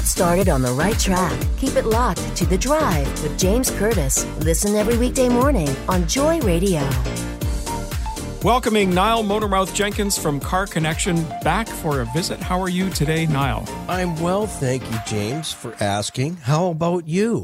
Get started on the right track. Keep it locked to The Drive with James Kurtis. Listen every weekday morning on Joy Radio. Welcoming Nile Motormouth Jenkins from Car Connection back for a visit. How are you today, Nile? I'm well, thank you, James, for asking. How about you?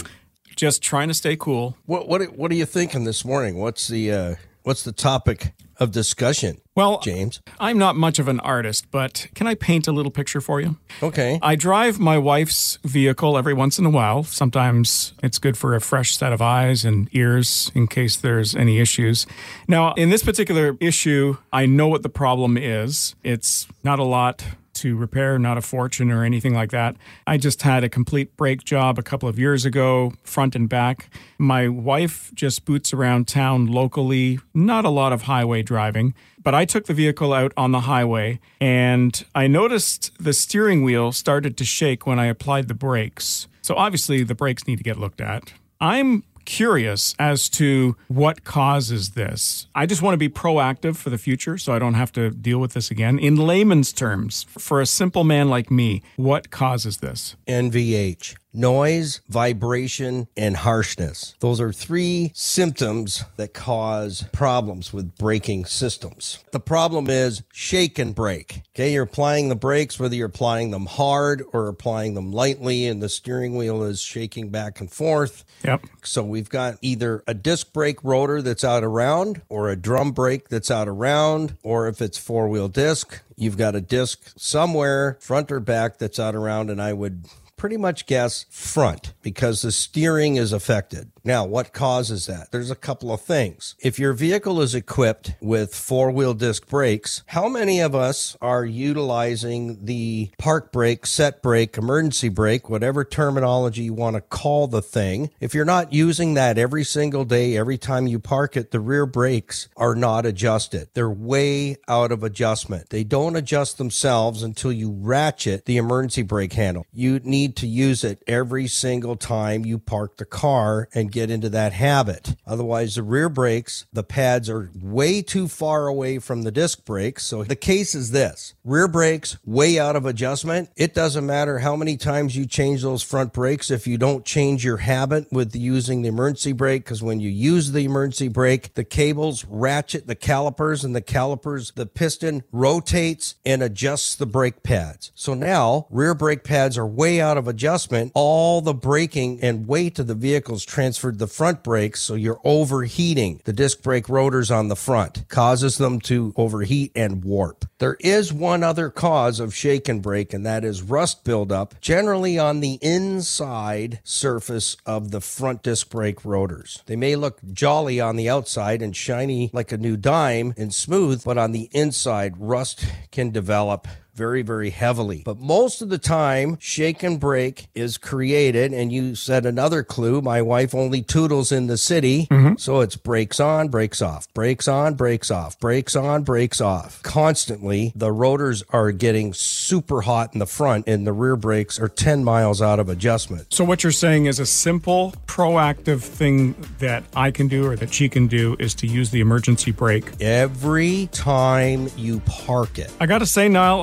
Just trying to stay cool. What are you thinking this morning? What's the topic of discussion? Well, James, I'm not much of an artist, but can I paint a little picture for you? Okay. I drive my wife's vehicle every once in a while. Sometimes it's good for a fresh set of eyes and ears in case there's any issues. Now, in this particular issue, I know what the problem is. It's not a lot to repair, not a fortune or anything like that. I just had a complete brake job a couple of years ago, front and back. My wife just boots around town locally, not a lot of highway driving, but I took the vehicle out on the highway and I noticed the steering wheel started to shake when I applied the brakes. So obviously the brakes need to get looked at. I'm curious as to what causes this. I just want to be proactive for the future so I don't have to deal with this again. In layman's terms, for a simple man like me, what causes this? NVH. Noise, vibration, and harshness. Those are three symptoms that cause problems with braking systems. The problem is shake and brake. Okay, you're applying the brakes, whether you're applying them hard or applying them lightly, and the steering wheel is shaking back and forth. Yep. So we've got either a disc brake rotor that's out of round, or a drum brake that's out of round, or if it's four-wheel disc, you've got a disc somewhere, front or back, that's out of round, and I would pretty much guess front, because the steering is affected. Now, what causes that? There's a couple of things. If your vehicle is equipped with four-wheel disc brakes, how many of us are utilizing the park brake, set brake, emergency brake, whatever terminology you want to call the thing? If you're not using that every single day, every time you park it, the rear brakes are not adjusted. They're way out of adjustment. They don't adjust themselves until you ratchet the emergency brake handle. You need to use it every single time you park the car and get into that habit. Otherwise, the rear brakes, the pads are way too far away from the disc brakes. So the case is this: rear brakes way out of adjustment. It doesn't matter how many times you change those front brakes if you don't change your habit with using the emergency brake, because when you use the emergency brake, the cables ratchet the calipers, and the calipers, the piston rotates and adjusts the brake pads. So now rear brake pads are way out of adjustment. All the braking and weight of the vehicle's transferred the front brakes, so you're overheating the disc brake rotors on the front, causes them to overheat and warp. There is one other cause of shake and brake, and that is rust buildup, generally on the inside surface of the front disc brake rotors. They may look jolly on the outside and shiny like a new dime and smooth, but on the inside, rust can develop very, very heavily. But most of the time, shake and brake is created. And you said another clue. My wife only toodles in the city. Mm-hmm. So it's brakes on, brakes off, brakes on, brakes off, brakes on, brakes off. Constantly, the rotors are getting super hot in the front, and the rear brakes are 10 miles out of adjustment. So what you're saying is a simple, proactive thing that I can do, or that she can do, is to use the emergency brake every time you park it. I got to say, Nile,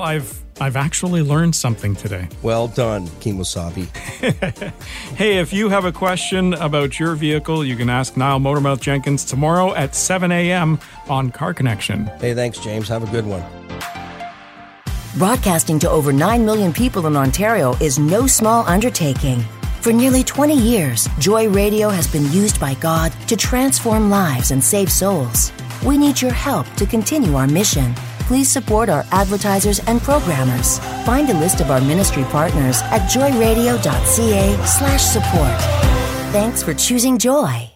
I've actually learned something today. Well done, Kimosabe. Hey, if you have a question about your vehicle, you can ask Nile Motormouth Jenkins tomorrow at 7 a.m. on Car Connection. Hey, thanks, James. Have a good one. Broadcasting to over 9 million people in Ontario is no small undertaking. For nearly 20 years, Joy Radio has been used by God to transform lives and save souls. We need your help to continue our mission. Please support our advertisers and programmers. Find a list of our ministry partners at joyradio.ca/support. Thanks for choosing Joy.